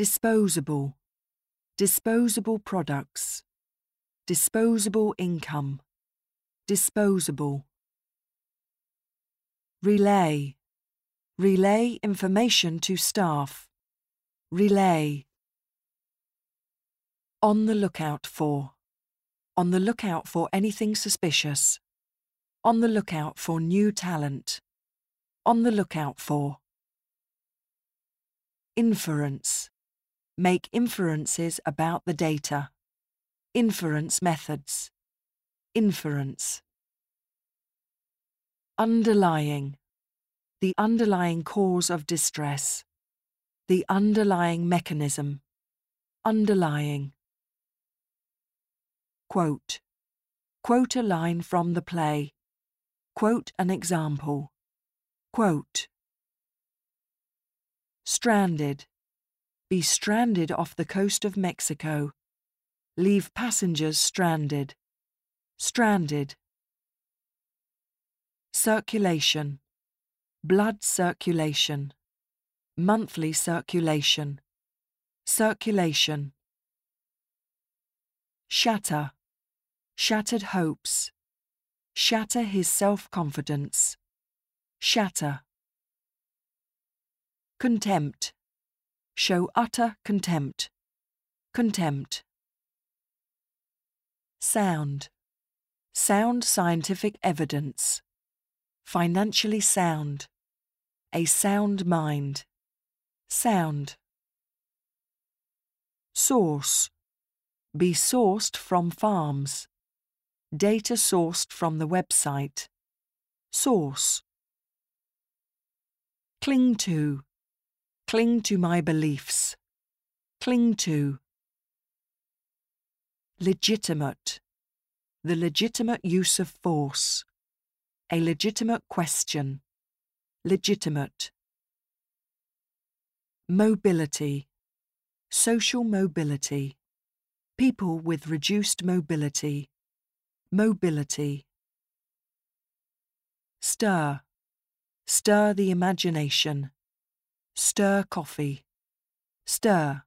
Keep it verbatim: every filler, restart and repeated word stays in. disposable, disposable products, disposable income, disposable. Relay, relay information to staff, relay. On the lookout for, on the lookout for anything suspicious, on the lookout for new talent, on the lookout for. Inference. Make inferences about the data. Inference methods. Inference. Underlying. The underlying cause of distress. The underlying mechanism. Underlying. Quote. Quote a line from the play. Quote an example. Quote. Stranded. Be stranded off the coast of Mexico. Leave passengers stranded. Stranded. Circulation. Blood circulation. Monthly circulation. Circulation. Shatter. Shattered hopes. Shatter his self-confidence. Shatter. Contempt. Show utter contempt. Contempt. Sound. Sound scientific evidence. Financially sound. A sound mind. Sound. Source. Be sourced from farms. Data sourced from the website. Source. Cling to. Cling to my beliefs. Cling to. Legitimate. The legitimate use of force. A legitimate question. Legitimate. Mobility. Social mobility. People with reduced mobility. Mobility. Stir. Stir the imagination. Stir coffee. Stir.